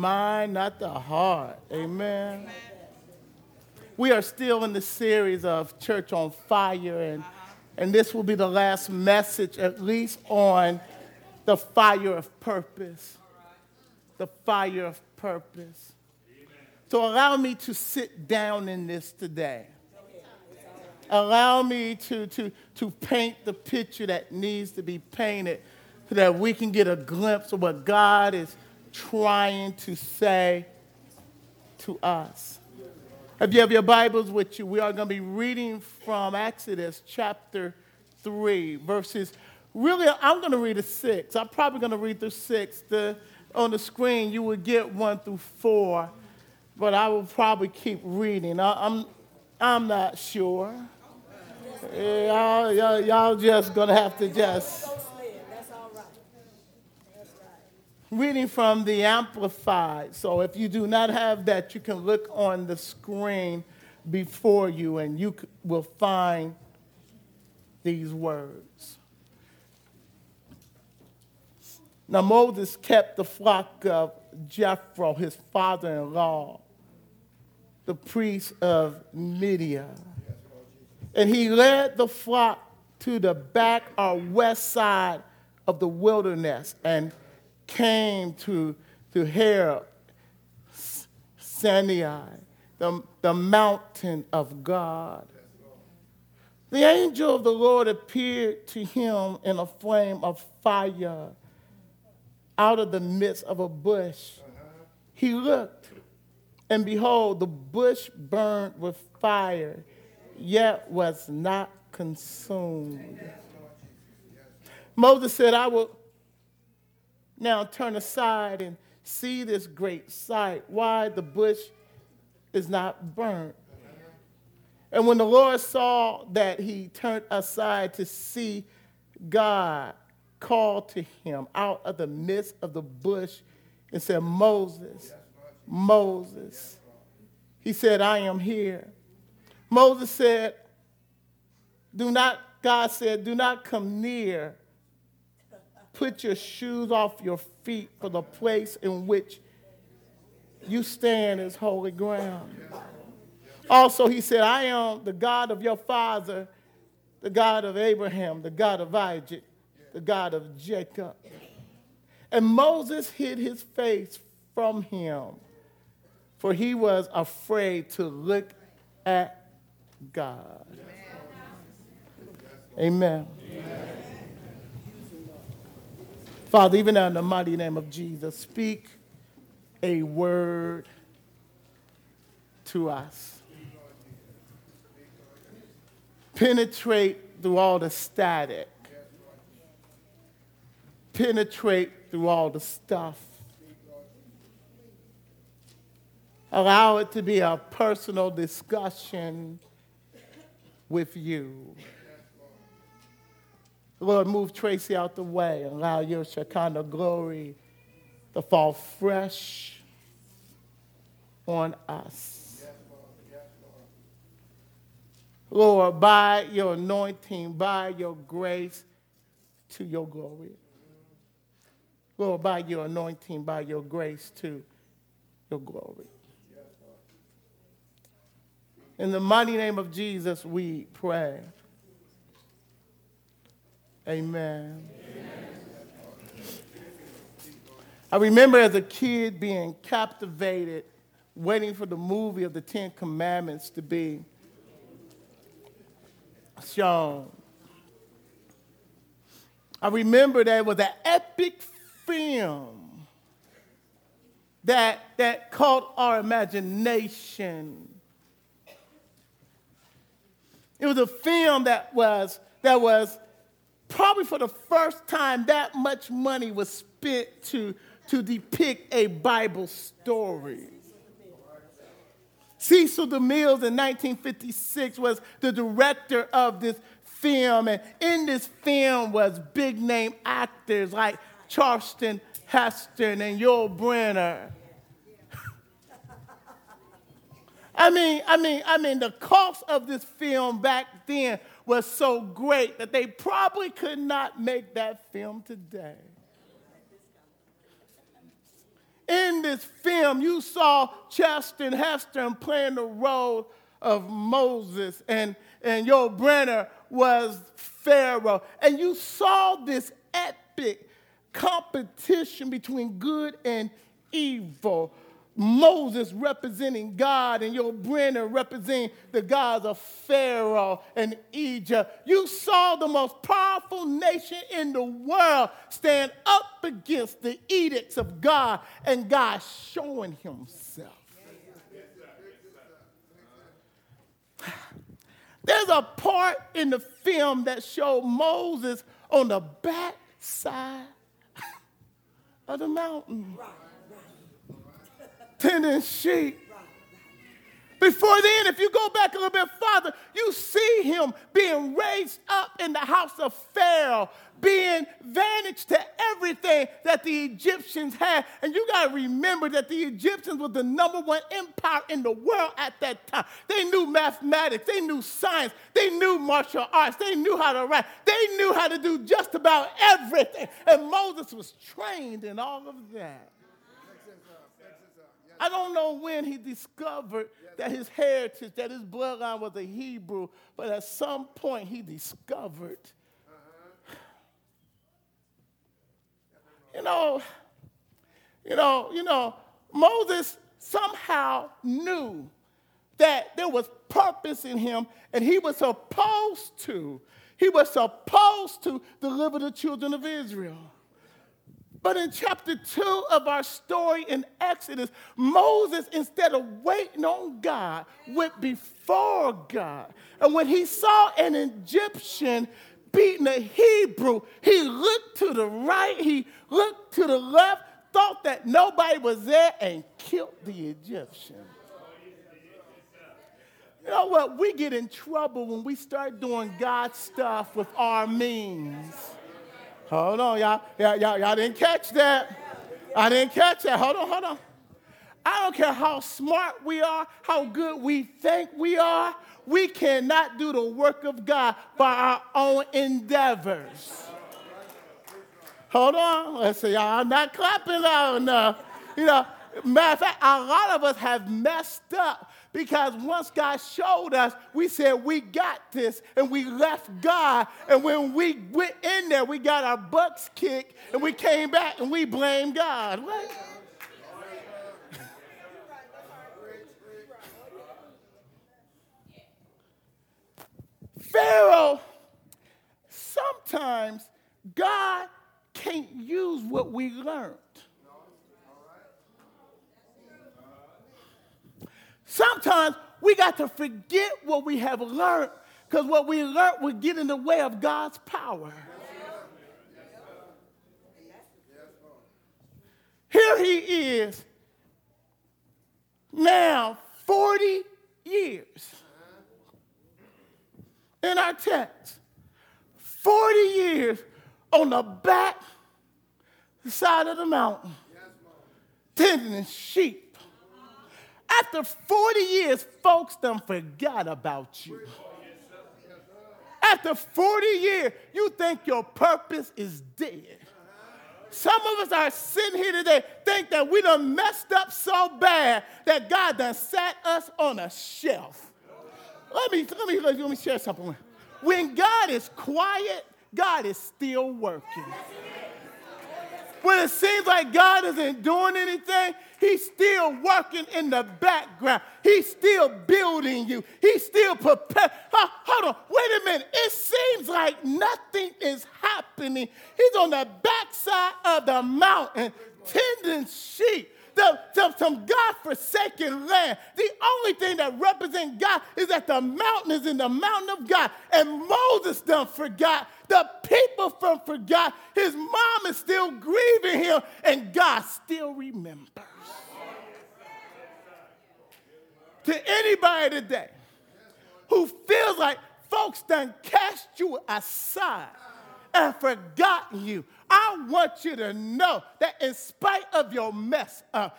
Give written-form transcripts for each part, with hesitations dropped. mind, not the heart. Amen. Amen. We are still in the series of Church on Fire, and this will be the last message, at least, on the fire of purpose. The fire of purpose. Amen. So allow me to sit down in this today. Allow me to paint the picture that needs to be painted so that we can get a glimpse of what God is trying to say to us. If you have your Bibles with you, we are going to be reading from Exodus chapter 3, verses. Really, I'm going to read a 6. I'm probably going to read through 6. On the screen, you will get 1 through 4, but I will probably keep reading. I'm not sure. Y'all just going to have to just. That's all right. That's right. Reading from the Amplified. So if you do not have that, you can look on the screen before you, and you will find these words. Now Moses kept the flock of Jethro, his father-in-law, the priest of Midian. And he led the flock to the back or west side of the wilderness and came to Horeb, Sinai, the mountain of God. The angel of the Lord appeared to him in a flame of fire out of the midst of a bush. He looked, and behold, the bush burned with fire, yet was not consumed. Moses said, I will now turn aside and see this great sight, why the bush is not burnt. And when the Lord saw that he turned aside to see, God called to him out of the midst of the bush and said, Moses, Moses. He said, I am here. Moses said, God said, do not come near. Put your shoes off your feet, for the place in which you stand is holy ground. Also, he said, I am the God of your father, the God of Abraham, the God of Isaac, the God of Jacob. And Moses hid his face from him, for he was afraid to look at God. Amen. Amen. Father, even now in the mighty name of Jesus, speak a word to us. Penetrate through all the static. Penetrate through all the stuff. Allow it to be a personal discussion with you. Lord, move Tracy out the way. Allow your Shekinah glory to fall fresh on us. Lord, by your anointing, by your grace, to your glory. Lord, by your anointing, by your grace, to your glory. In the mighty name of Jesus, we pray. Amen. Amen. I remember as a kid being captivated, waiting for the movie of the Ten Commandments to be shown. I remember there was an epic film that caught our imagination. It was a film that was probably for the first time that much money was spent to depict a Bible story. Cecil DeMille in 1956 was the director of this film, and in this film was big-name actors like Charlton Heston and Yul Brynner. I mean, the cost of this film back then was so great that they probably could not make that film today. In this film, you saw Charlton Heston playing the role of Moses, and Yul Brynner was Pharaoh. And you saw this epic competition between good and evil. Moses representing God and Yul Brynner representing the gods of Pharaoh and Egypt. You saw the most powerful nation in the world stand up against the edicts of God and God showing himself. There's a part in the film that showed Moses on the back side of the mountain, tending sheep. Before then, if you go back a little bit farther, you see him being raised up in the house of Pharaoh, being advantaged to everything that the Egyptians had. And you got to remember that the Egyptians was the number one empire in the world at that time. They knew mathematics. They knew science. They knew martial arts. They knew how to write. They knew how to do just about everything. And Moses was trained in all of that. I don't know when he discovered that his heritage, that his bloodline was a Hebrew, but at some point he discovered. You know, Moses somehow knew that there was purpose in him, and he was supposed to deliver the children of Israel. But in chapter 2 of our story in Exodus, Moses, instead of waiting on God, went before God. And when he saw an Egyptian beating a Hebrew, he looked to the right, he looked to the left, thought that nobody was there, and killed the Egyptian. You know what? We get in trouble when we start doing God's stuff with our means. Hold on, y'all didn't catch that. I didn't catch that. Hold on. I don't care how smart we are, how good we think we are. We cannot do the work of God by our own endeavors. Hold on. Let's see, y'all. I'm not clapping loud enough. You know, matter of fact, a lot of us have messed up because once God showed us, we said, we got this, and we left God. And when we went in there, we got our butts kicked, and we came back, and we blamed God. What? Pharaoh, sometimes God can't use what we learned. Sometimes we got to forget what we have learned because what we learned will get in the way of God's power. Here he is now 40 years in our text. 40 years on the back side of the mountain, tending sheep. After 40 years, folks done forgot about you. After 40 years, you think your purpose is dead. Some of us are sitting here today think that we done messed up so bad that God done sat us on a shelf. Let me share something with you. When God is quiet, God is still working. When it seems like God isn't doing anything, he's still working in the background. He's still building you. He's still preparing. Hold on. Wait a minute. It seems like nothing is happening. He's on the backside of the mountain, tending sheep. Some God-forsaken land. The only thing that represents God is that the mountain is in the mountain of God. And Moses done forgot. The people from forgot. His mom is still grieving him. And God still remembers. To anybody today who feels like folks done cast you aside and forgotten you, I want you to know that in spite of your mess up,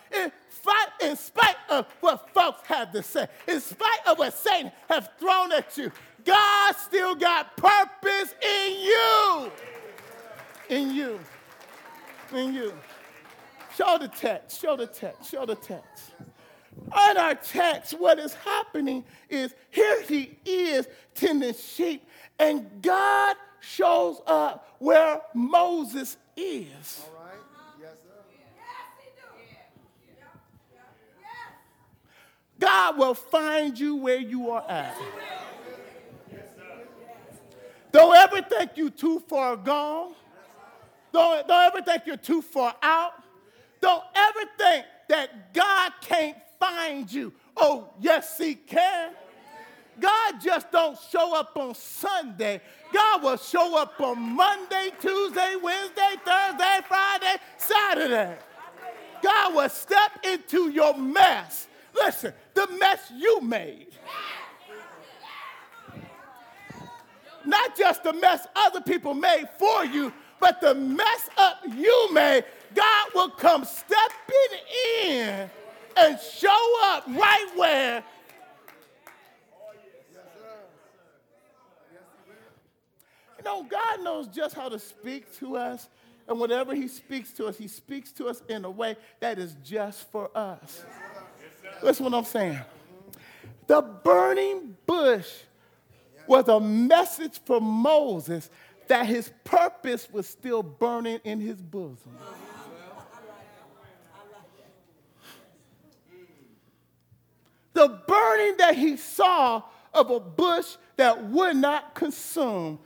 in spite of what folks have to say, in spite of what Satan has thrown at you, God still got purpose in you. Show the text, show the text, show the text. On our text, what is happening is here he is tending sheep, and God shows up where Moses is. All right. Yes, sir. God will find you where you are at. Yes, sir. Don't ever think you're too far gone. Don't ever think you're too far out. Don't ever think that God can't find you. Oh, yes, he can. God just don't show up on Sunday. God will show up on Monday, Tuesday, Wednesday, Thursday, Friday, Saturday. God will step into your mess. Listen, the mess you made. Not just the mess other people made for you, but the mess up you made. God will come stepping in and show up right where. You know, God knows just how to speak to us. And whenever he speaks to us in a way that is just for us. Listen what I'm saying. The burning bush was a message for Moses that his purpose was still burning in his bosom. The burning that he saw of a bush that would not consume,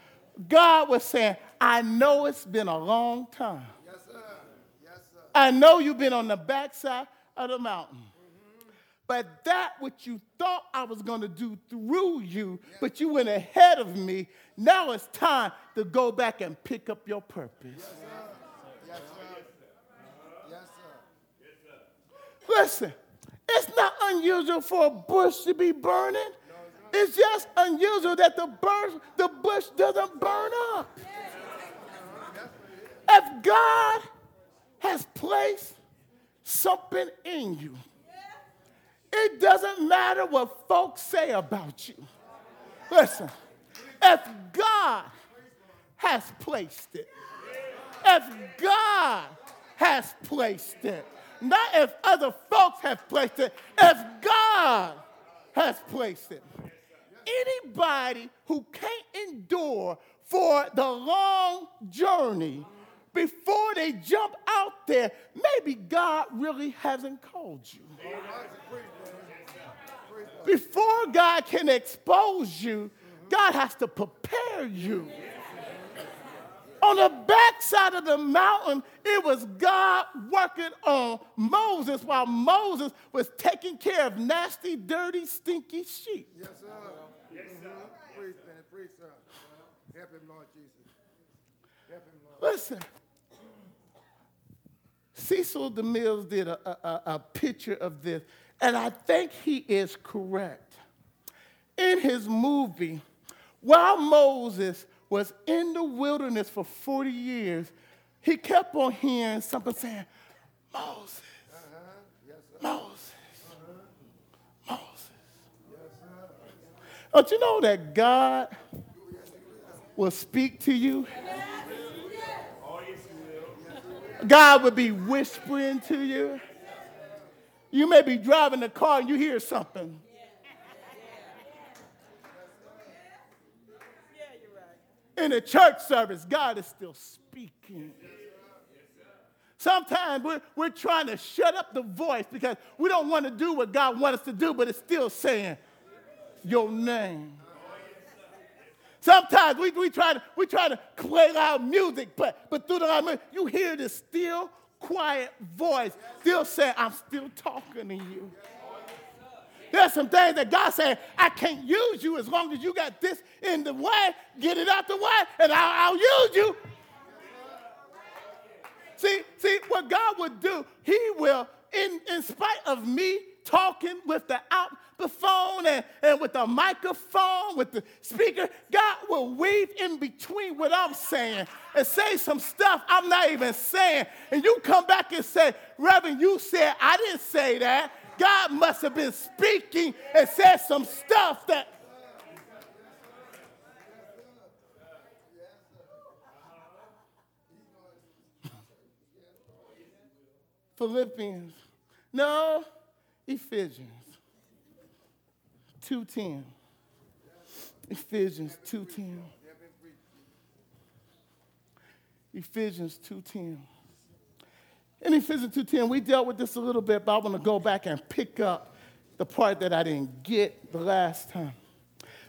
God was saying, I know it's been a long time. Yes, sir. Yes, sir. I know you've been on the backside of the mountain. But that which you thought I was going to do through you, but you went ahead of me. Now it's time to go back and pick up your purpose. Yes, sir. Yes, sir. Yes, sir. Yes, sir. Listen, it's not unusual for a bush to be burning. It's just unusual that the bush doesn't burn up. If God has placed something in you, it doesn't matter what folks say about you. Listen, if God has placed it, if God has placed it, not if other folks have placed it, if God has placed it, anybody who can't endure for the long journey before they jump out there, maybe God really hasn't called you. Before God can expose you, God has to prepare you. On the backside of the mountain, it was God working on Moses while Moses was taking care of nasty, dirty, stinky sheep. Yes, sir. Yes, sir. Praise, man. Praise, sir. Help him, Lord Jesus. Help him, Lord. Listen. Cecil DeMille did a picture of this, and I think he is correct. In his movie, while Moses was in the wilderness for 40 years, he kept on hearing something saying, Moses, yes, Moses, Moses. Yes, don't you know that God will speak to you? God will be whispering to you. You may be driving the car and you hear something. In a church service, God is still speaking. Sometimes we're trying to shut up the voice because we don't want to do what God wants us to do, but it's still saying your name. Sometimes we try to play loud music, but through the loud music, you hear this still quiet voice still saying, I'm still talking to you. There's some things that God said, I can't use you as long as you got this in the way. Get it out the way, and I'll use you. See, what God would do, he will, in spite of me talking with the phone and with the microphone, with the speaker, God will weave in between what I'm saying and say some stuff I'm not even saying. And you come back and say, Reverend, you said I didn't say that. God must have been speaking and said some stuff that. Philippians. No, Ephesians 2:10. Ephesians 2:10. Ephesians 2:10. In Ephesians 2:10, we dealt with this a little bit, but I want to go back and pick up the part that I didn't get the last time.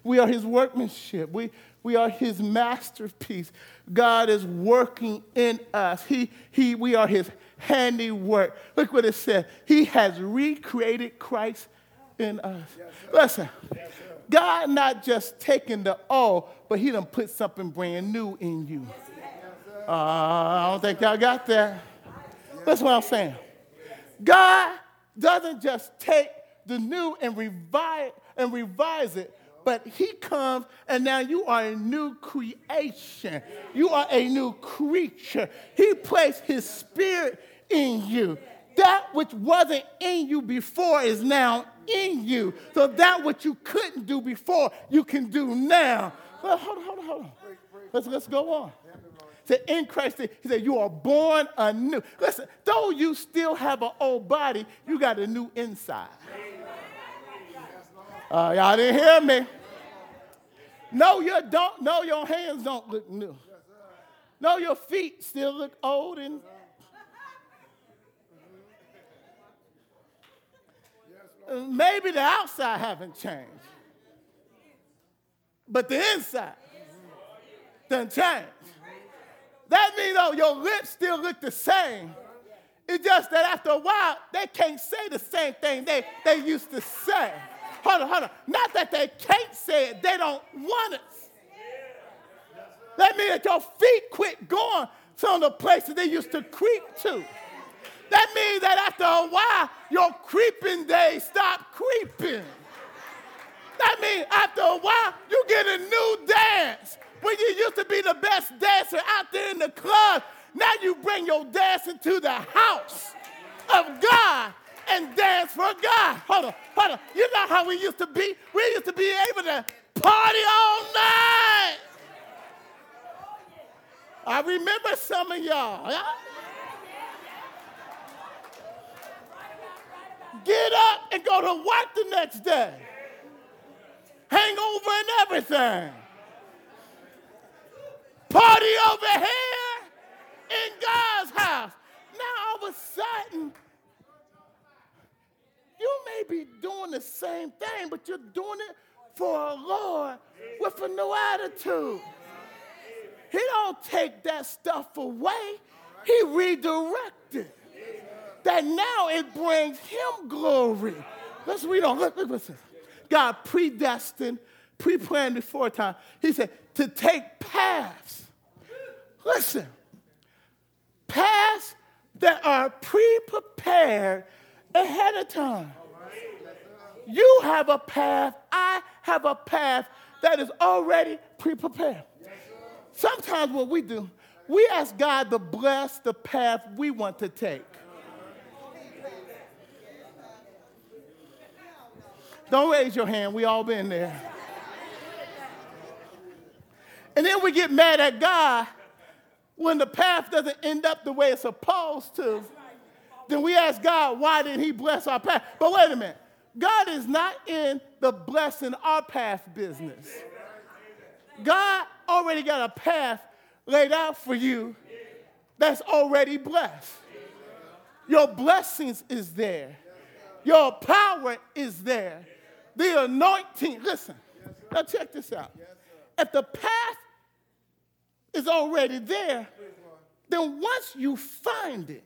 We are his workmanship. We are his masterpiece. God is working in us. We are his handiwork. Look what it said. He has recreated Christ in us. Yes, listen, yes, God not just taking the old, but he done put something brand new in you. Yes, I don't think y'all got that. That's what I'm saying. God doesn't just take the new and revise it, but he comes and now you are a new creation. You are a new creature. He placed his spirit in you. That which wasn't in you before is now in you. So that which you couldn't do before, you can do now. Well, hold on. Let's go on. That in Christ, he said, you are born anew. Listen, though you still have an old body, you got a new inside. Y'all didn't hear me. No, your hands don't look new. No, your feet still look old and maybe the outside haven't changed. But the inside doesn't change. That means your lips still look the same. It's just that after a while, they can't say the same thing they used to say. Hold on. Not that they can't say it. They don't want it. That means that your feet quit going to the places they used to creep to. That means that after a while, your creeping days stop creeping. That means after a while, you get a new dance. When you used to be the best dancer out there in the club, now you bring your dancing to the house of God and dance for God. Hold on. You know how we used to be? We used to be able to party all night. I remember some of y'all. Get up and go to work the next day. Hangover and everything. Party over here in God's house. Now all of a sudden, you may be doing the same thing, but you're doing it for a Lord with a new attitude. He don't take that stuff away. He redirects it. That now it brings him glory. Let's read on. Look. God predestined, pre-planned before time. He said to take paths. Listen, paths that are pre-prepared ahead of time. You have a path. I have a path that is already pre-prepared. Sometimes what we do, we ask God to bless the path we want to take. Don't raise your hand. We all been there. And then we get mad at God when the path doesn't end up the way it's supposed to. Then we ask God, why didn't he bless our path? But wait a minute. God is not in the blessing our path business. God already got a path laid out for you that's already blessed. Your blessings is there. Your power is there. The anointing. Listen, now check this out. If the path is already there, then once you find it,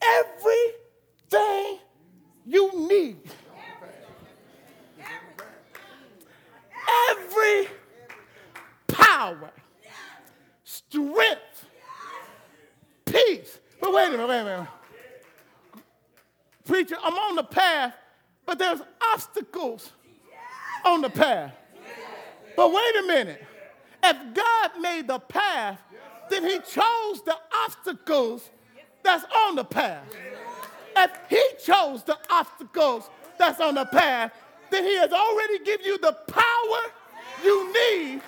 everything you need, every power, strength, peace. But wait a minute. Preacher, I'm on the path, but there's obstacles on the path. But wait a minute. If God made the path, then he chose the obstacles that's on the path. If he chose the obstacles that's on the path, then he has already given you the power you need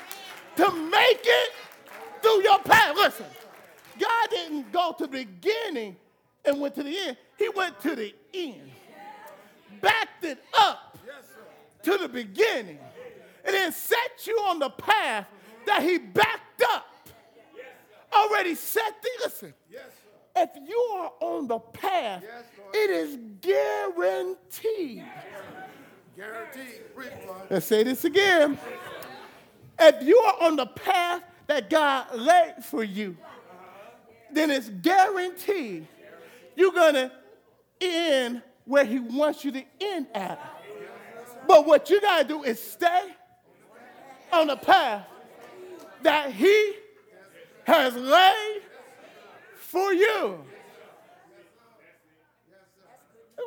to make it through your path. Listen, God didn't go to the beginning and went to the end. He went to the end, backed it up to the beginning, and then set you on the path that he backed up. Already set the, listen, if you are on the path, it is guaranteed. Guaranteed. Let's say this again. If you are on the path that God laid for you, then it's guaranteed you're going to end where he wants you to end at. But what you got to do is stay on the path that he has laid for you.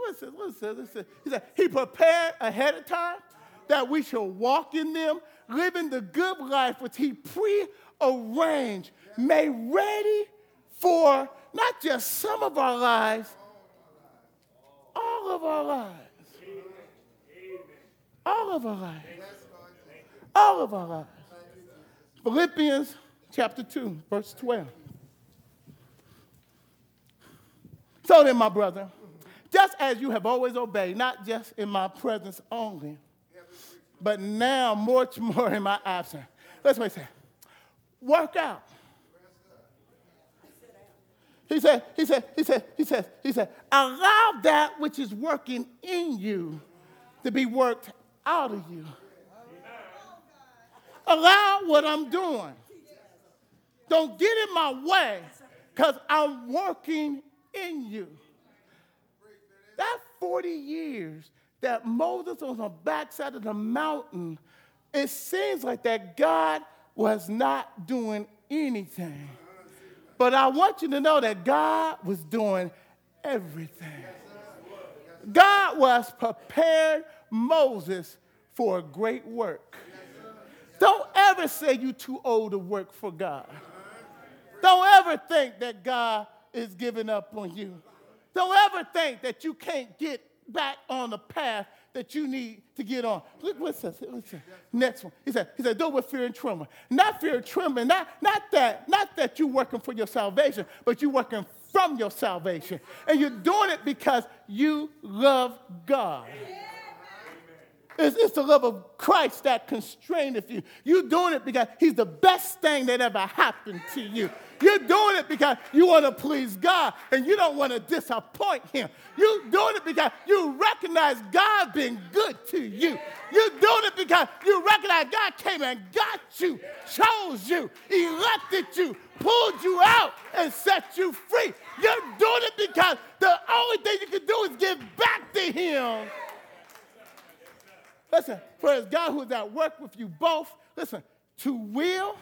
Listen. He said, he prepared ahead of time that we shall walk in them, living the good life which he prearranged, made ready for not just some of our lives, all of our lives. All of our lives. All of our lives. Philippians chapter 2, verse 12. So then, my brother, just as you have always obeyed, not just in my presence only, but now much more in my absence. That's what he said. Work out. He said, allow that which is working in you to be worked out of you. Allow what I'm doing. Don't get in my way because I'm working in you. That 40 years that Moses was on the backside of the mountain, it seems like that God was not doing anything. But I want you to know that God was doing everything. God was preparing Moses for a great work. Don't ever say you're too old to work for God. Don't ever think that God is giving up on you. Don't ever think that you can't get back on the path that you need to get on. Look what it says. Next one. He said, do it with fear and trembling. Not fear and trembling. Not that you're working for your salvation, but you're working from your salvation. And you're doing it because you love God. It's the love of Christ that constraineth you. You're doing it because he's the best thing that ever happened to you. You're doing it because you want to please God and you don't want to disappoint him. You're doing it because you recognize God being good to you. You're doing it because you recognize God came and got you, chose you, elected you, pulled you out, and set you free. You're doing it because the only thing you can do is give back to him. Listen, for it's God who is at work with you both, listen, to will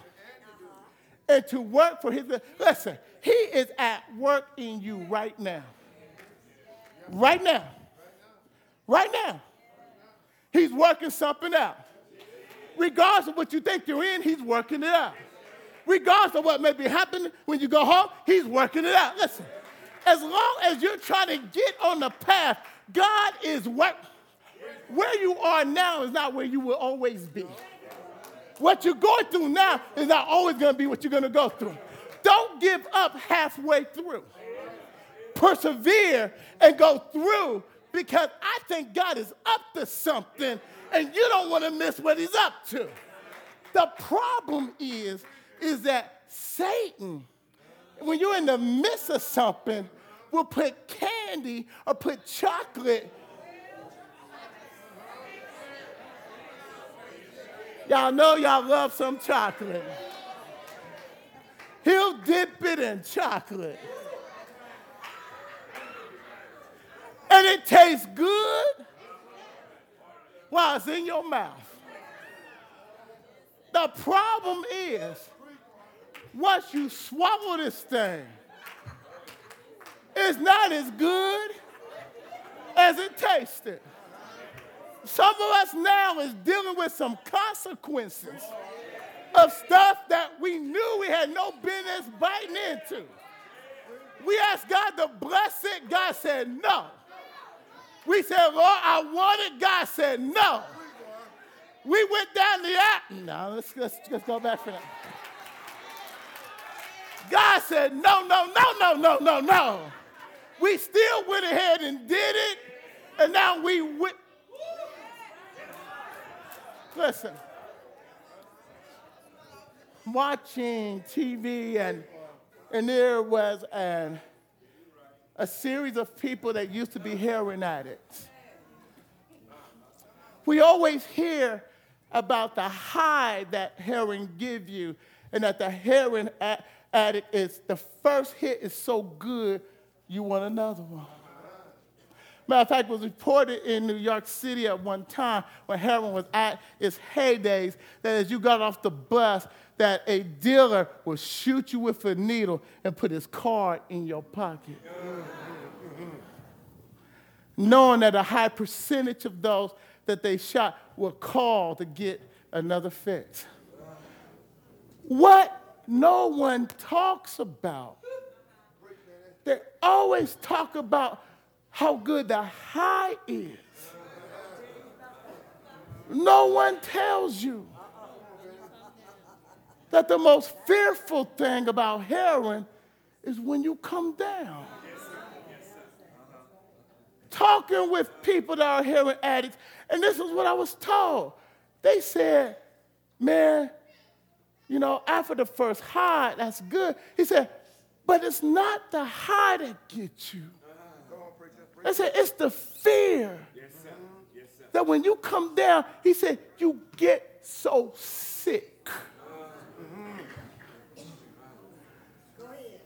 and to work for his, listen, he is at work in you right now. Right now. Right now. He's working something out. Regardless of what you think you're in, he's working it out. Regardless of what may be happening when you go home, he's working it out. Listen, as long as you're trying to get on the path, God is working. Where you are now is not where you will always be. What you're going through now is not always going to be what you're going to go through. Don't give up halfway through. Persevere and go through because I think God is up to something and you don't want to miss what he's up to. The problem is that Satan, when you're in the midst of something, will put candy or put chocolate. Y'all know y'all love some chocolate. He'll dip it in chocolate. And it tastes good while it's in your mouth. The problem is, once you swallow this thing, it's not as good as it tasted. Some of us now is dealing with some consequences of stuff that we knew we had no business biting into. We asked God to bless it. God said no. We said, Lord, I want it. God said no. We went down the aisle. No, let's go back for that. God said no. We still went ahead and did it, and now we went. Listen, watching TV, and there was a series of people that used to be heroin addicts. We always hear about the high that heroin give you, and that the heroin addict is, the first hit is so good, you want another one. Matter of fact, it was reported in New York City at one time when heroin was at its heydays, that as you got off the bus, that a dealer would shoot you with a needle and put his card in your pocket. Knowing that a high percentage of those that they shot were called to get another fix. What no one talks about. They always talk about how good the high is. No one tells you that the most fearful thing about heroin is when you come down. Talking with people that are heroin addicts, and this is what I was told. They said, man, you know, after the first high, that's good. He said, but it's not the high that gets you. They said, it's the fear. Yes, sir. Yes, sir. That when you come down, he said, you get so sick. Go ahead.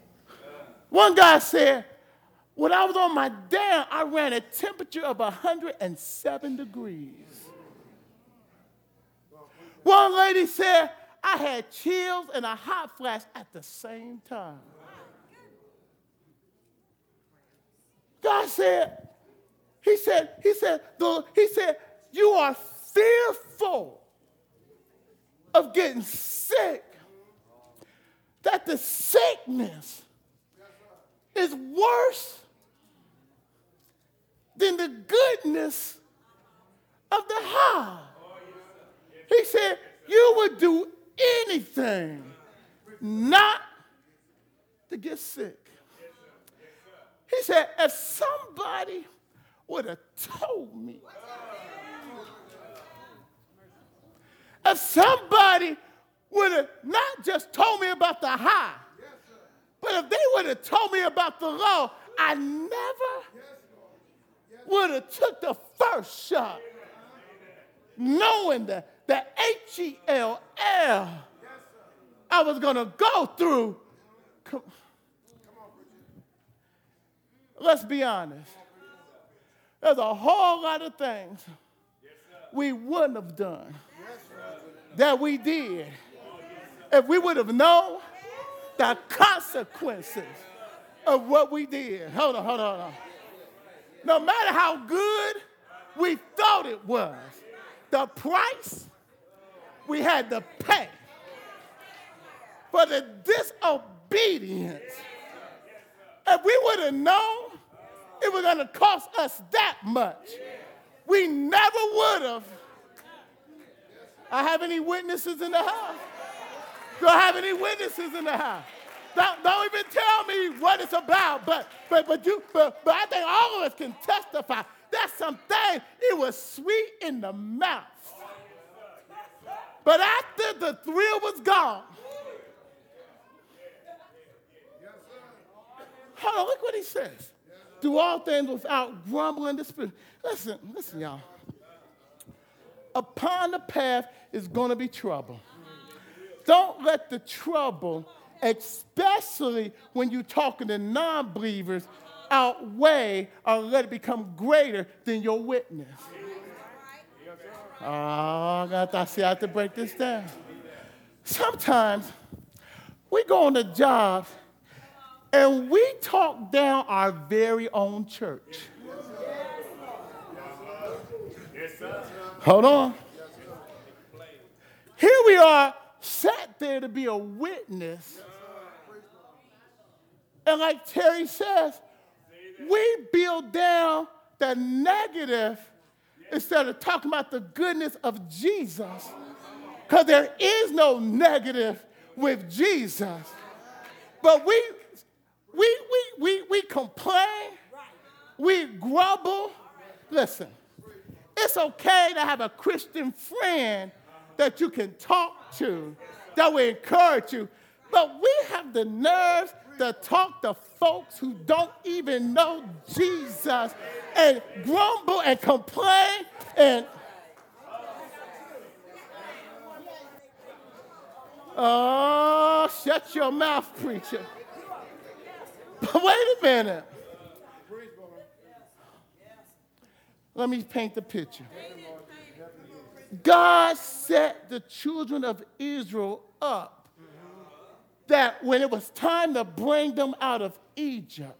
One guy said, when I was on my down, I ran a temperature of 107 degrees. One lady said, I had chills and a hot flash at the same time. God said, he said, you are fearful of getting sick, that the sickness is worse than the goodness of the high. He said, you would do anything not to get sick. He said, if somebody would have told me, if somebody would have not just told me about the high, but if they would have told me about the low, I never would have took the first shot, knowing the H-E-L-L I was going to go through. Let's be honest. There's a whole lot of things we wouldn't have done that we did if we would have known the consequences of what we did. Hold on. No matter how good we thought it was, the price we had to pay for the disobedience. If we would have known it was going to cost us that much, we never would have. I have any witnesses in the house? Do I have any witnesses in the house? Don't even tell me what it's about, but I think all of us can testify. That's something, it was sweet in the mouth. But after the thrill was gone, hold on, look what he says. Do all things without grumbling. Listen, y'all. Upon the path is going to be trouble. Don't let the trouble, especially when you're talking to non-believers, outweigh or let it become greater than your witness. Oh, I have to break this down. Sometimes we go on the job and we talk down our very own church. Hold on. Here we are, sat there to be a witness. And like Terry says, we build down the negative instead of talking about the goodness of Jesus. Because there is no negative with Jesus. But we complain We grumble. Listen, it's okay to have a Christian friend that you can talk to, that will encourage you. But we have the nerves to talk to folks who don't even know Jesus and grumble and complain. And oh, shut your mouth, preacher. But wait a minute. Let me paint the picture. God set the children of Israel up that when it was time to bring them out of Egypt,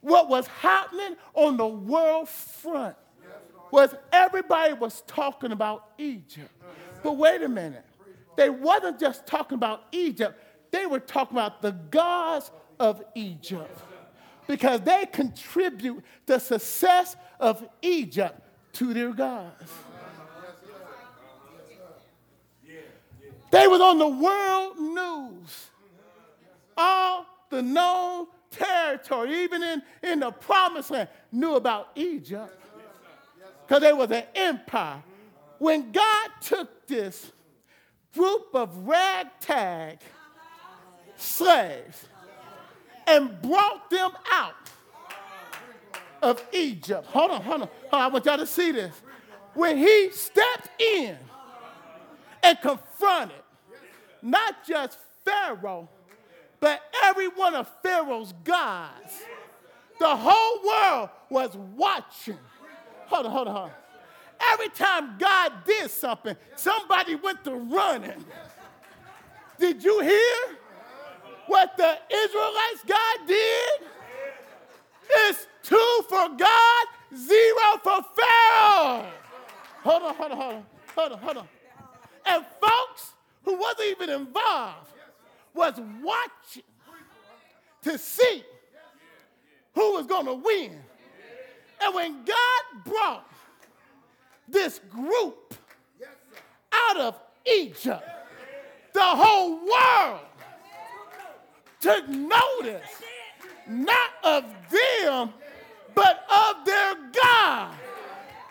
what was happening on the world front was everybody was talking about Egypt. But wait a minute. They wasn't just talking about Egypt. They were talking about the gods of Egypt, because they contribute the success of Egypt to their gods. They was on the world news. All the known territory, even in the promised land, knew about Egypt, because they was an empire. When God took this group of ragtag slaves and brought them out of Egypt. Hold on. I want y'all to see this. When he stepped in and confronted not just Pharaoh, but every one of Pharaoh's gods, the whole world was watching. Hold on. Every time God did something, somebody went to running. Did you hear what the Israelites' God did? It's 2 for God, 0 for Pharaoh. Hold on. And folks who wasn't even involved was watching to see who was going to win. And when God brought this group out of Egypt, the whole world took notice, not of them, but of their God.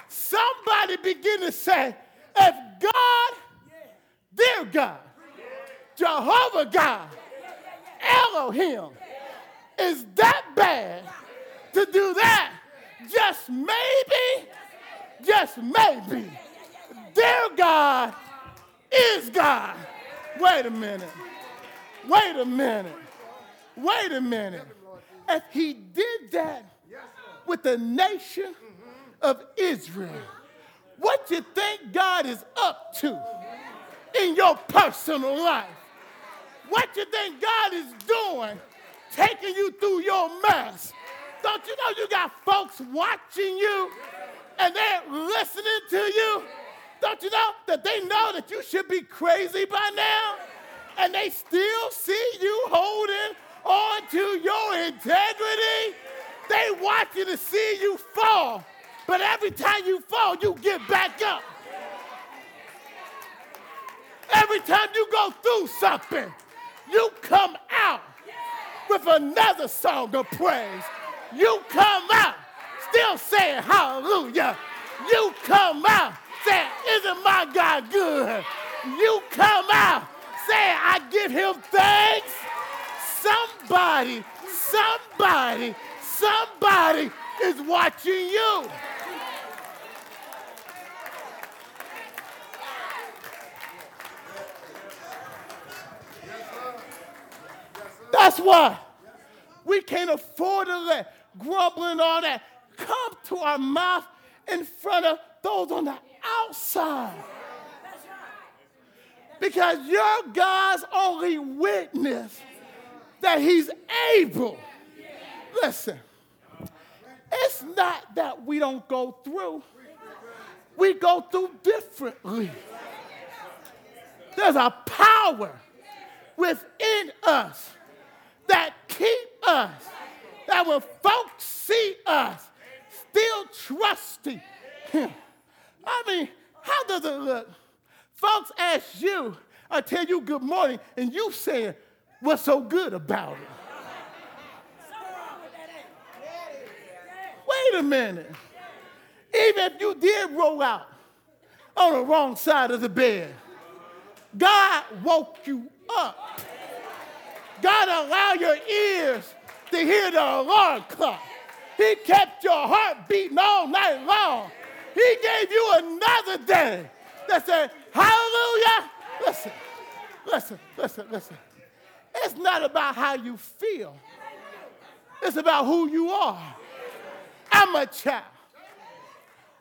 Somebody begin to say, if God, their God, Jehovah God, Elohim, is that bad to do that, just maybe, their God is God. Wait a minute. If he did that with the nation of Israel, what you think God is up to in your personal life? What you think God is doing, taking you through your mess? Don't you know you got folks watching you and they're listening to you? Don't you know that they know that you should be crazy by now? And they still see you holding on to your integrity. They want you to see you fall. But every time you fall, you get back up. Every time you go through something, you come out with another song of praise. You come out still saying hallelujah. You come out saying, isn't my God good? You come out saying, I give him thanks. Somebody is watching you. That's why we can't afford to let grumbling and all that come to our mouth in front of those on the outside. Because your God's only witness that he's able. Listen, it's not that we don't go through. We go through differently. There's a power within us that keep us, that when folks see us, still trusting him. I mean, how does it look? Folks ask you, I tell you good morning, and you saying, what's so good about it? wait a minute. Even if you did roll out on the wrong side of the bed, God woke you up. God allowed your ears to hear the alarm clock. He kept your heart beating all night long. He gave you another day that said, hallelujah. Listen. It's not about how you feel. It's about who you are. I'm a child.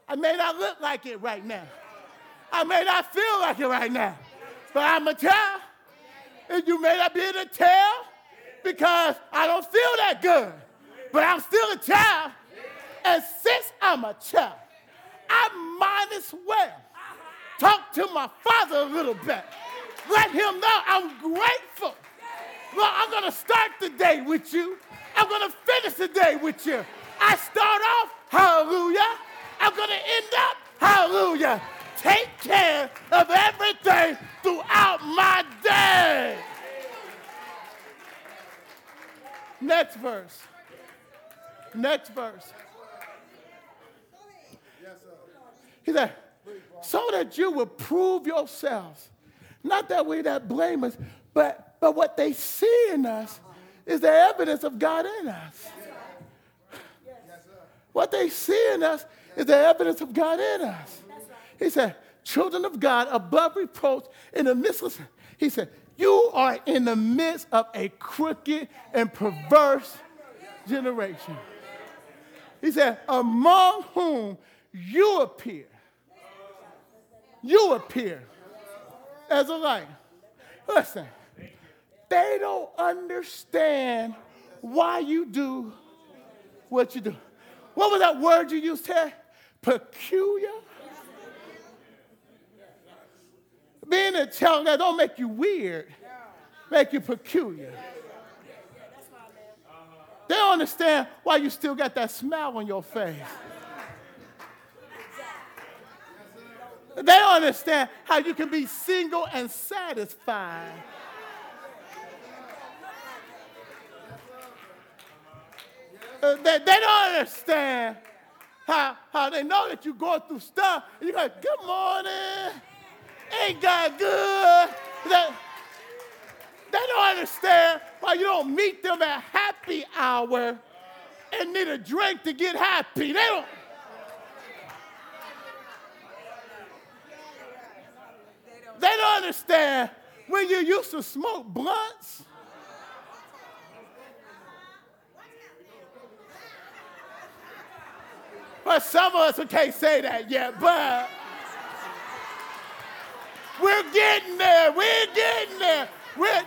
I may not look like it right now. I may not feel like it right now. But I'm a child. And you may not be able to tell because I don't feel that good. But I'm still a child. And since I'm a child, I might as well talk to my father a little bit. Let him know I'm grateful. Well, I'm going to start the day with you. I'm going to finish the day with you. I start off, hallelujah. I'm going to end up, hallelujah. Take care of everything throughout my day. Next verse. He said, so that you will prove yourselves. Not that we that blame us, but what they see in us is the evidence of God in us. What they see in us is the evidence of God in us. He said, children of God above reproach in the midst of, he said, you are in the midst of a crooked and perverse generation. He said, among whom you appear as a light. Listen, they don't understand why you do what you do. What was that word you used, Ted? Peculiar? Being a child, that don't make you weird. Make you peculiar. They don't understand why you still got that smile on your face. They don't understand how you can be single and satisfied. They don't understand how they know that you're going through stuff. And you're like, good morning. Ain't God good? They don't understand why you don't meet them at happy hour and need a drink to get happy. They don't. They don't understand when you used to smoke blunts. But some of us who can't say that yet, but we're getting there.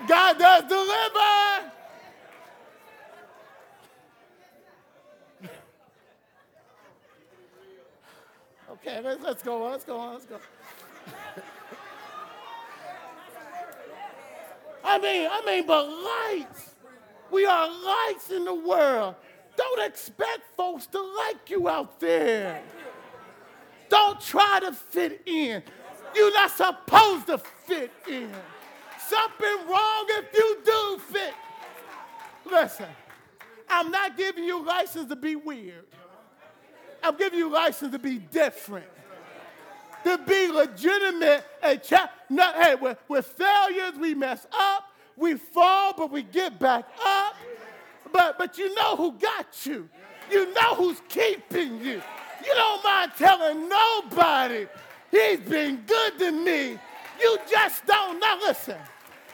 God does deliver. Okay, let's go on. I mean, but lights. We are lights in the world. Don't expect folks to like you out there. Don't try to fit in. You're not supposed to fit in. Something wrong if you do fit. Listen, I'm not giving you license to be weird. I'm giving you license to be different. To be legitimate and with failures, we mess up, we fall, but we get back up. But you know who got you. You know who's keeping you. You don't mind telling nobody, he's been good to me. You just don't know. Listen,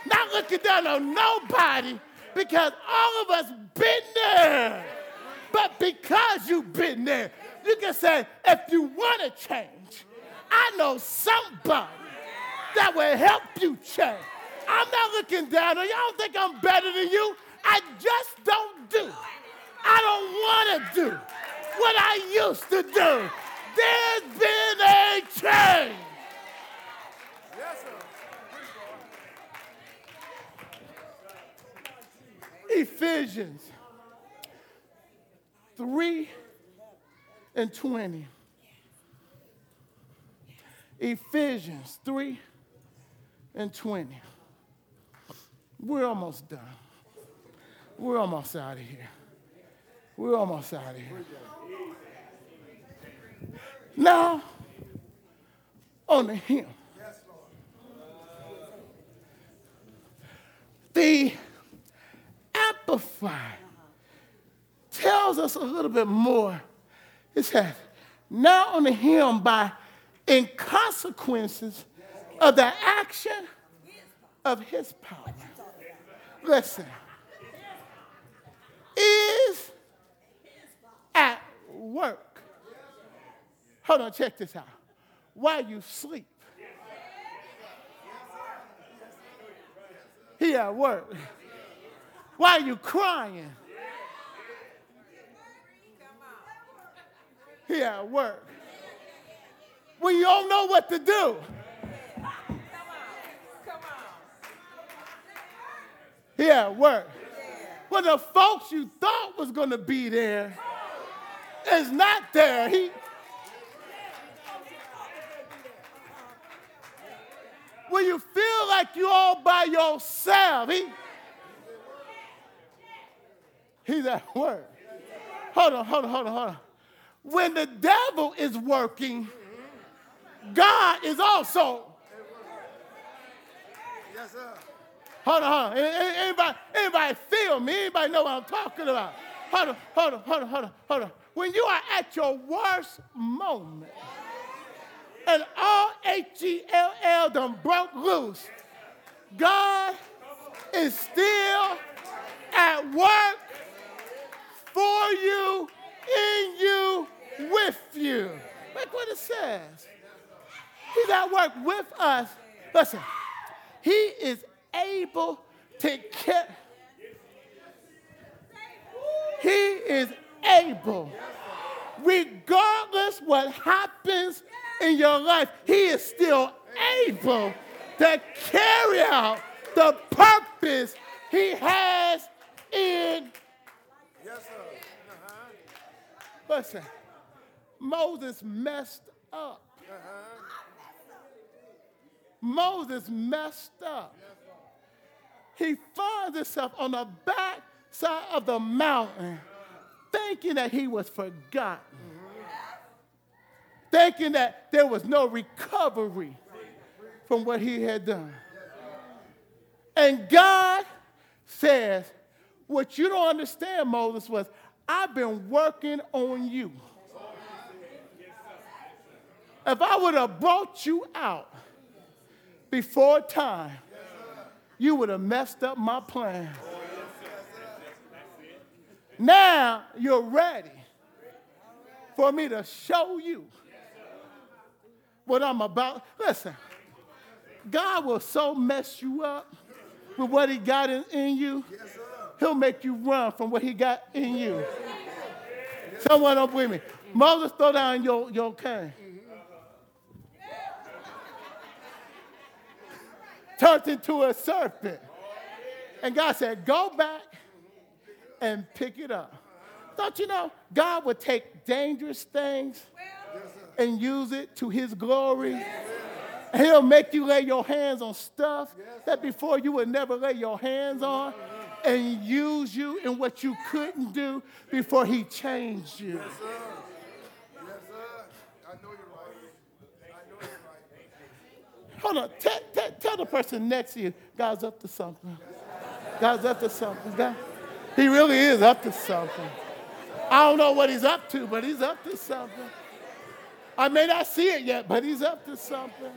not looking down on nobody because all of us been there. But because you've been there, you can say, if you want to change, I know somebody that will help you change. I'm not looking down on you. I don't think I'm better than you. I just don't do. I don't want to do what I used to do. There's been a change. Yes, sir. Ephesians 3:20. Ephesians 3:20. We're almost done. We're almost out of here. Now, unto him. The Amplified tells us a little bit more. It says, now unto him by in consequences of the action of his power. Listen, is at work. Hold on, check this out. While you sleep, he at work. While you crying, he at work. When you don't know what to do, he at work. When the folks you thought was going to be there is not there, he. When you feel like you're all by yourself, he's at work. Hold on. When the devil is working, God is also. Yes, sir. Hold on. Anybody feel me? Anybody know what I'm talking about? Hold on. When you are at your worst moment, and all H-E-L-L done broke loose, God is still at work for you, in you, with you. Like what it says. He's at work with us. Listen, he is able to keep. He is able. Regardless what happens in your life, he is still able to carry out the purpose he has in. Yes, sir. Uh-huh. Listen, Moses messed up. He finds himself on the back side of the mountain thinking that he was forgotten. Thinking that there was no recovery from what he had done. And God says, what you don't understand, Moses, was I've been working on you. If I would have brought you out before time, you would have messed up my plan. Now you're ready for me to show you what I'm about. Listen, God will so mess you up with what he got in you, he'll make you run from what he got in you. Someone up with me. Moses, throw down your cane. Turned into a serpent. And God said, go back and pick it up. Don't you know God would take dangerous things and use it to his glory? He'll make you lay your hands on stuff that before you would never lay your hands on and use you in what you couldn't do before he changed you. Yes, sir. Yes, sir. I know you're right. Hold on. Tell the person next to you, God's up to something. God's up to something. He really is up to something. I don't know what he's up to, but he's up to something. I may not see it yet, but he's up to something.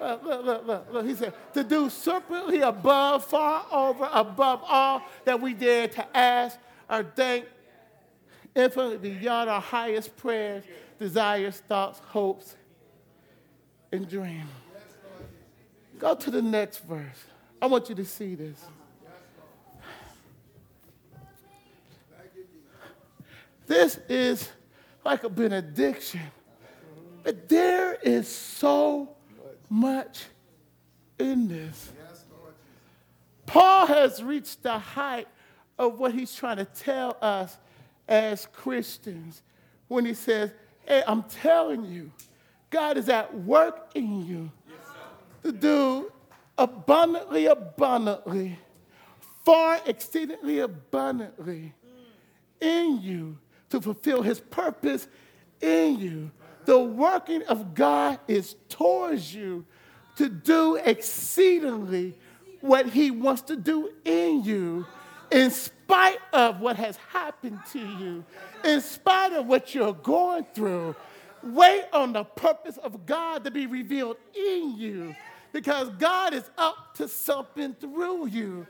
Look, he said, to do superly above, far over, above all that we dare to ask or think, infinitely beyond our highest prayers, desires, thoughts, hopes, and dreams. Go to the next verse. I want you to see this. This is like a benediction. But there is so much in this. Paul has reached the height of what he's trying to tell us as Christians when he says, hey, I'm telling you, God is at work in you to do abundantly, far exceedingly abundantly in you to fulfill his purpose in you. The working of God is towards you to do exceedingly what he wants to do in you, in spite of what has happened to you, in spite of what you're going through. Wait on the purpose of God to be revealed in you, because God is up to something through you.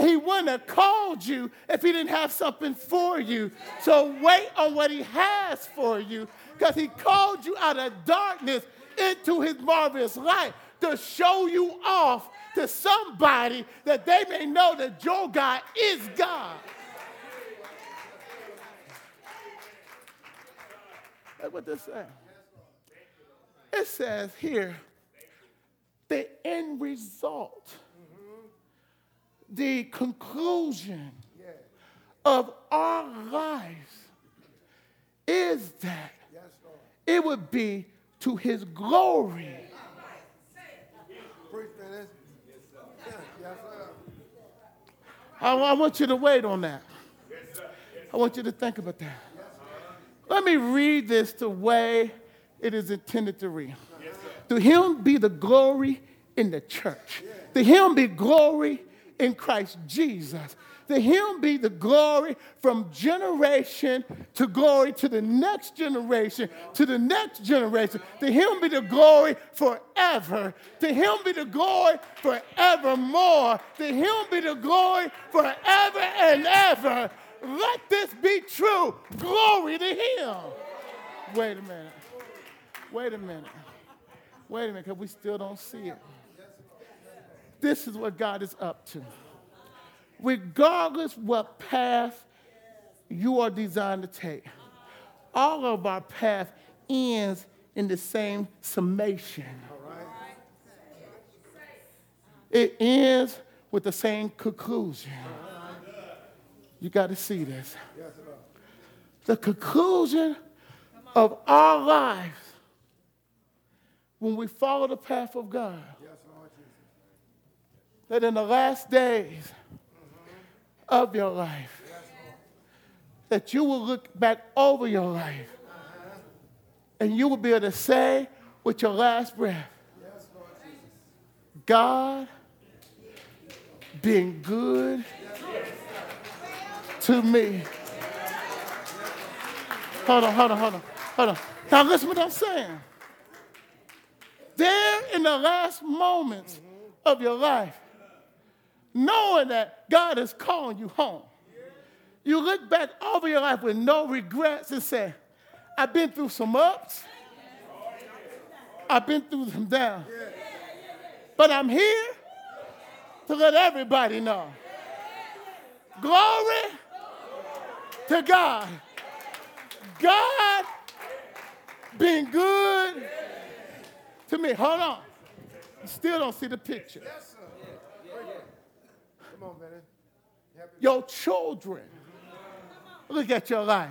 He wouldn't have called you if he didn't have something for you. So wait on what he has for you, because he called you out of darkness into his marvelous light to show you off to somebody that they may know that your God is God. That's what this says. It says here, the end result, the conclusion of our lives is that it would be to his glory. I want you to wait on that. I want you to think about that. Let me read this the way it is intended to read. To him be the glory in the church. To him be glory in Christ Jesus. To him be the glory from generation to glory to the next generation, to the next generation. To him be the glory forever. To him be the glory forevermore. To him be the glory forever and ever. Let this be true. Glory to him. Wait a minute. Wait a minute. Wait a minute, because we still don't see it. This is what God is up to. Regardless what path you are designed to take, all of our path ends in the same summation. It ends with the same conclusion. You got to see this. The conclusion of our lives when we follow the path of God, that in the last days of your life, that you will look back over your life and you will be able to say with your last breath, God being good to me. Hold on. Now listen to what I'm saying. There in the last moments of your life, knowing that God is calling you home, you look back over your life with no regrets and say, I've been through some ups, I've been through some downs, but I'm here to let everybody know. Glory to God. God being good to me. Hold on. You still don't see the picture. Come on, man. Your children look at your life.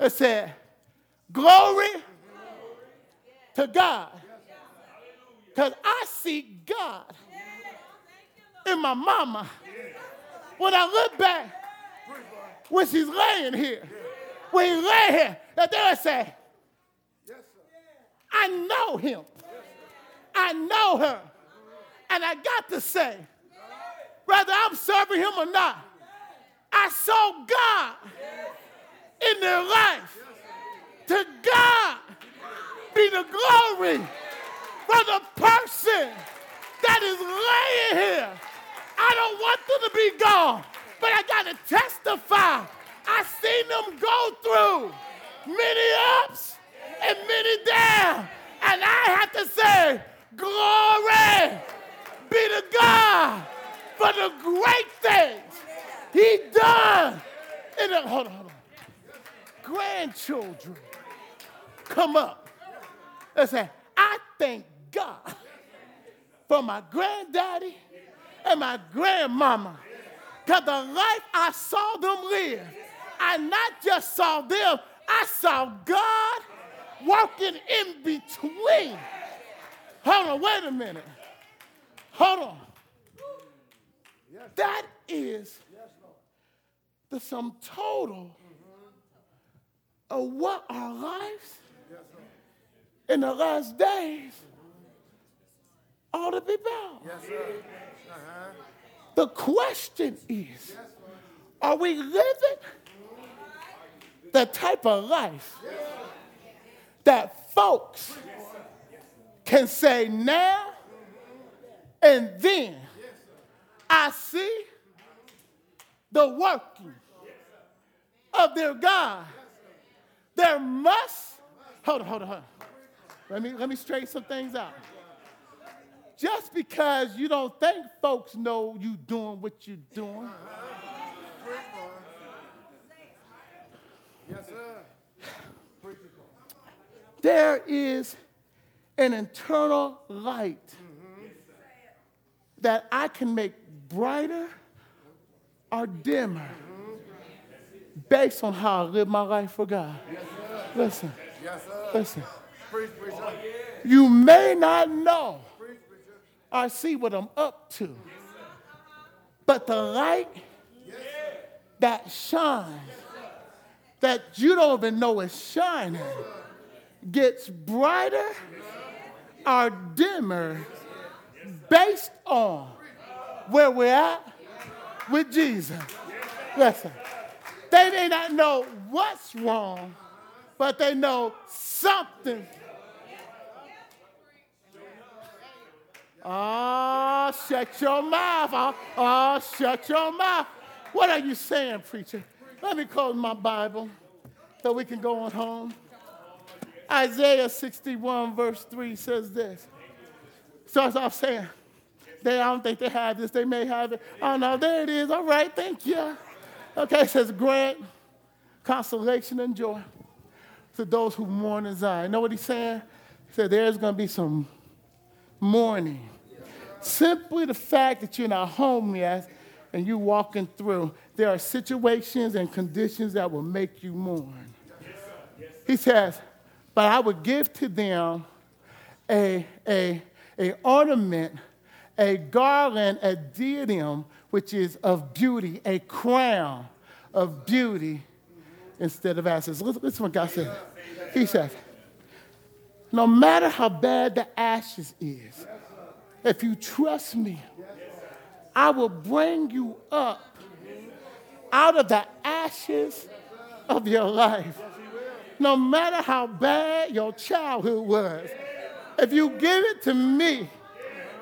It said, glory to God. Because I see God in my mama. When I look back, when she's laying here, when he lay here, that they'll say, I know him. I know her. And I got to say, whether I'm serving him or not, I saw God in their life. To God be the glory for the person that is laying here. I don't want them to be gone, but I got to testify. I seen them go through many ups and many down. And I have to say, glory be to God for the great things he done. And then, hold on. Grandchildren come up and say, I thank God for my granddaddy and my grandmama. Because the life I saw them live, I not just saw them, I saw God walking in between. Hold on, wait a minute. Hold on. That is the sum total of what our lives in the last days ought to be about. Yes, sir. Uh-huh. The question is, are we living the type of life that folks can say now and then, I see the working of their God. There must, hold on. Let me straighten some things out. Just because you don't think folks know you doing what you're doing. Yes, sir. There is an internal light that I can make brighter or dimmer based on how I live my life for God. Yes, sir. Listen. Yes, sir. Listen. Oh, yeah. You may not know or see what I'm up to, yes, but the light that shines, that you don't even know is shining, gets brighter or dimmer based on where we're at with Jesus. Listen, they may not know what's wrong, but they know something. Oh, shut your mouth. Oh, shut your mouth. What are you saying, preacher? Let me close my Bible so we can go on home. Isaiah 61, verse 3 says this. Starts off saying, I don't think they have this. They may have it. Oh, no, there it is. All right, thank you. Okay, it says, grant consolation and joy to those who mourn in Zion. You know what he's saying? He said, there's going to be some mourning. Simply the fact that you're not home yet and you're walking through, there are situations and conditions that will make you mourn. Yes, sir. Yes, sir. He says, but I would give to them a ornament, a garland, a diadem, which is of beauty, a crown of beauty instead of ashes. Listen to what God said. He said, no matter how bad the ashes is, if you trust me, I will bring you up out of the ashes of your life. No matter how bad your childhood was, if you give it to me,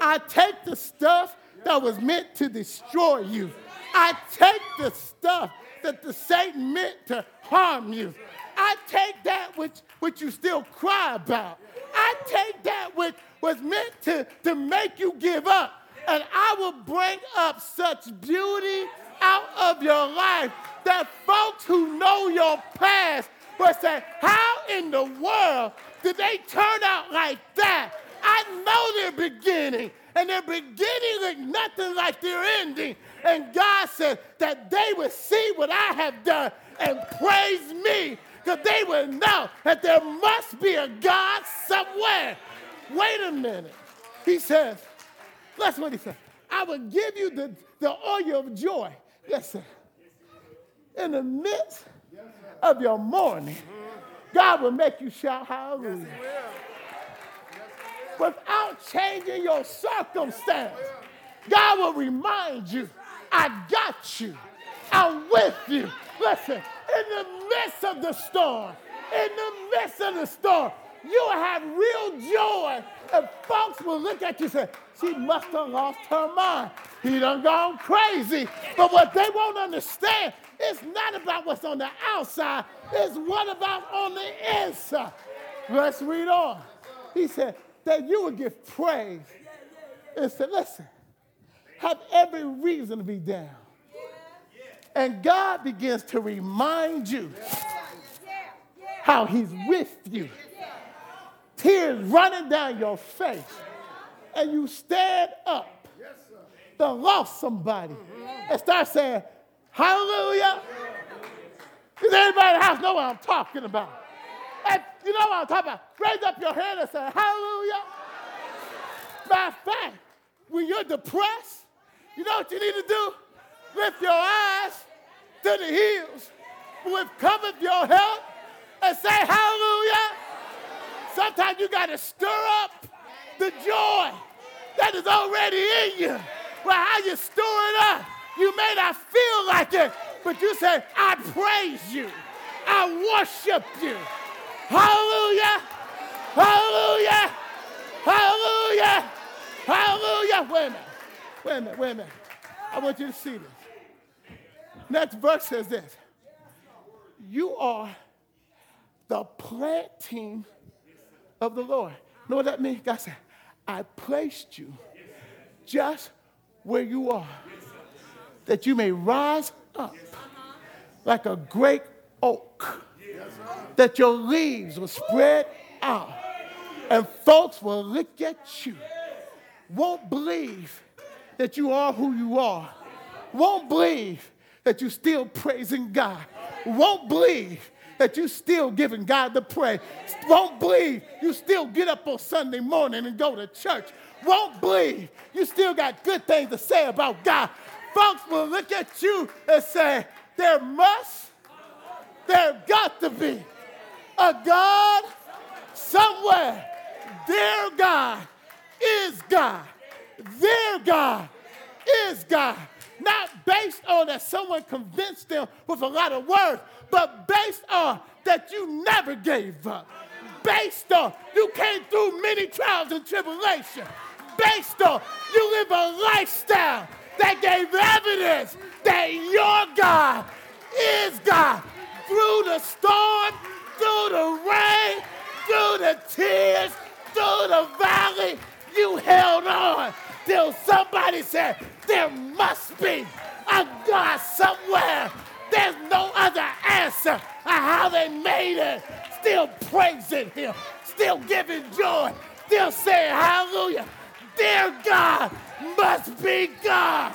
I take the stuff that was meant to destroy you. I take the stuff that the Satan meant to harm you. I take that which you still cry about. I take that which was meant to make you give up. And I will bring up such beauty out of your life that folks who know your past will say, how in the world did they turn out like that? I know their beginning, and their beginning looked nothing like their ending. And God said that they would see what I have done and praise me, because they would know that there must be a God somewhere. Wait a minute. He says, that's what he said. I will give you the oil of joy. Listen, in the midst of your mourning, God will make you shout hallelujah. Without changing your circumstance, God will remind you, I got you. I'm with you. Listen, in the midst of the storm, you'll have real joy. And folks will look at you and say, she must have lost her mind. He done gone crazy. But what they won't understand, it's not about what's on the outside. It's what about on the inside. Let's read on. He said, that you would give praise and say, listen, have every reason to be down. And God begins to remind you how he's with you. Tears running down your face. And you stand up. They lost somebody. And start saying, hallelujah. Does anybody in the house know what I'm talking about? And you know what I'm talking about? Raise up your hand and say, hallelujah. Matter of fact, when you're depressed, you know what you need to do? Lift your eyes to the hills. With cometh your help, and say hallelujah. Sometimes you got to stir up the joy that is already in you. Well, how you stir it up, you may not feel like it, but you say, I praise you. I worship you. Hallelujah. Hallelujah. Hallelujah. Hallelujah. Wait a minute. I want you to see this. Next verse says this. You are the planting of the Lord. Know what that means? God said, I placed you just where you are, that you may rise up like a great oak, that your leaves will spread out, and folks will look at you, won't believe that you are who you are, won't believe that you're still praising God, won't believe that you still giving God the praise, won't believe you still get up on Sunday morning and go to church, won't believe you still got good things to say about God. Folks will look at you and say, there got to be a God somewhere. Their God is God. Their God is God. Not based on that someone convinced them with a lot of words, but based on that you never gave up. Based on you came through many trials and tribulations. Based on you live a lifestyle that gave evidence that your God is God. Through the storm, through the rain, through the tears, through the valley, you held on till somebody said, there must be a God somewhere. There's no other answer on how they made it. Still praising him, still giving joy, still saying hallelujah. Their God must be God.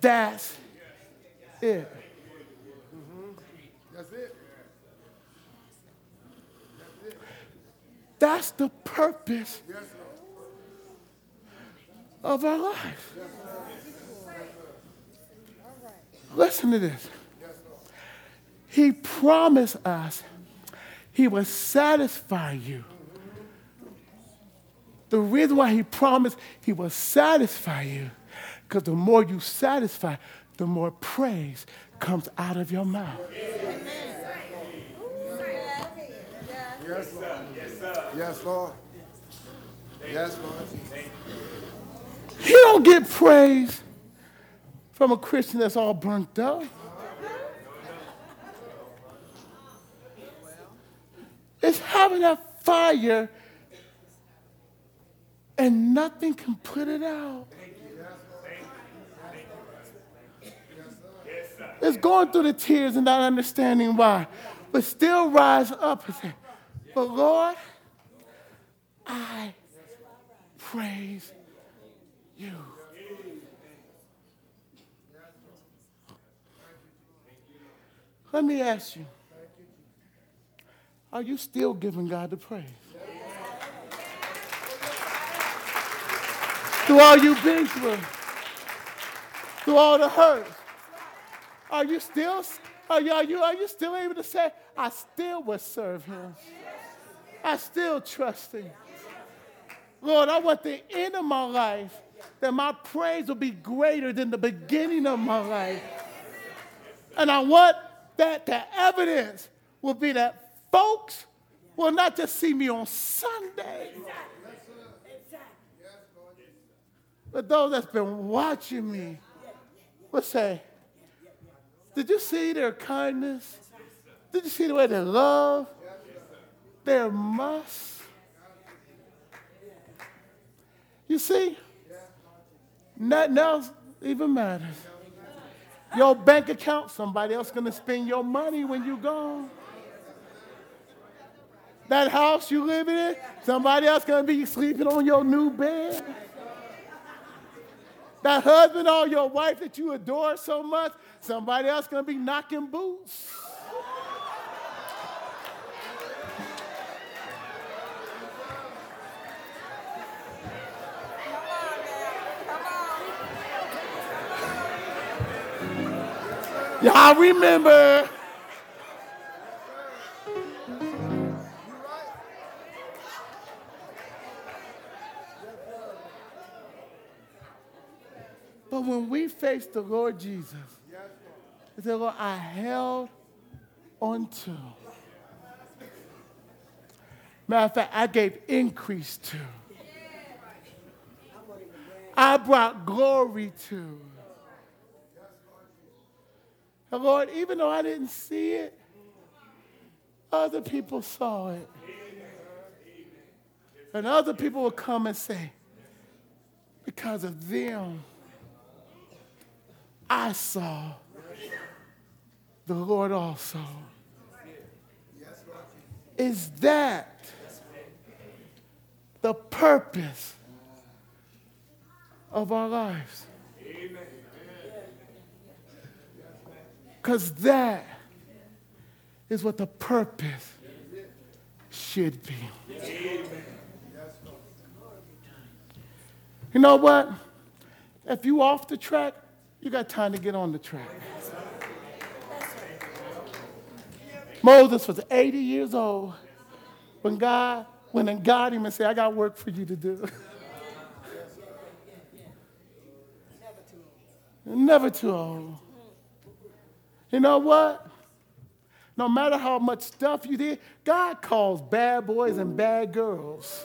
That's it. That's it. That's the purpose of our life. Listen to this. He promised us he would satisfy you. The reason why he promised he would satisfy you, because the more you satisfy, the more praise comes out of your mouth. Yes, sir. Yes, sir. Yes, Lord. Yes, Lord. You don't get praise from a Christian that's all burnt up. It's having that fire and nothing can put it out. It's going through the tears and not understanding why, but still rise up and say, but Lord, I praise you. Let me ask you, are you still giving God the praise? Through all you've been through, through all the hurt, are you still able to say, I still will serve him. I still trust him. Lord, I want the end of my life that my praise will be greater than the beginning of my life. And I want that the evidence will be that folks will not just see me on Sunday, but those that's been watching me will say, did you see their kindness? Did you see the way they love? Their must? You see, nothing else even matters. Your bank account, somebody else going to spend your money when you gone. That house you live in, somebody else going to be sleeping on your new bed. That husband or your wife that you adore so much, somebody else going to be knocking boots. Y'all remember. But when we face the Lord Jesus, we say, Lord, I held onto. Matter of fact, I gave increase to. I brought glory to. And Lord, even though I didn't see it, other people saw it. And other people would come and say, because of them, I saw the Lord also. Is that the purpose of our lives? Because that is what the purpose should be. You know what? If you off the track, you got time to get on the track. Moses was 80 years old when God went and got him and said, I got work for you to do. Never too old. You know what? No matter how much stuff you did, God calls bad boys and bad girls.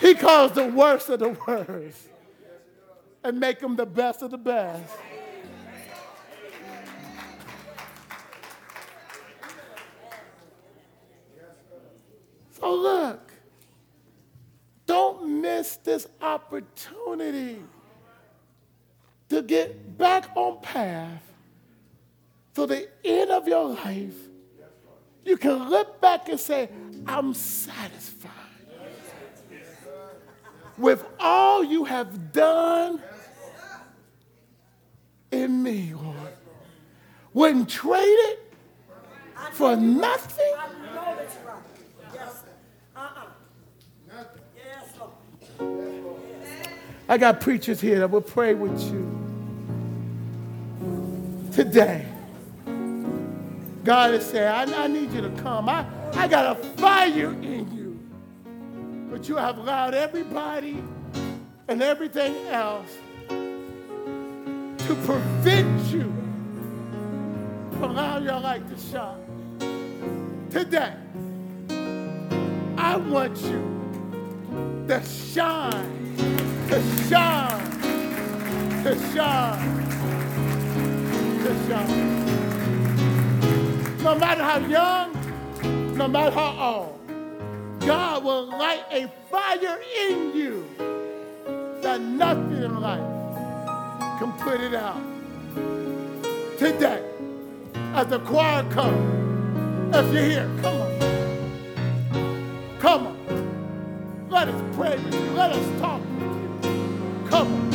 He calls the worst of the worst and make them the best of the best. So look, don't miss this opportunity to get back on path to the end of your life. You can look back and say, I'm satisfied with all you have done in me, Lord. Wouldn't trade it for nothing. I know that's right. Yes. I got preachers here that will pray with you today. God is saying, I need you to come. I got a fire in you. But you have allowed everybody and everything else to prevent you from allowing your light to shine. Today, I want you to shine, to shine, to shine, to shine. No matter how young, no matter how old, God will light a fire in you that nothing in life can put it out. Today, as the choir comes, if you're here, come on. Come on. Let us pray with you. Let us talk with you. Come on.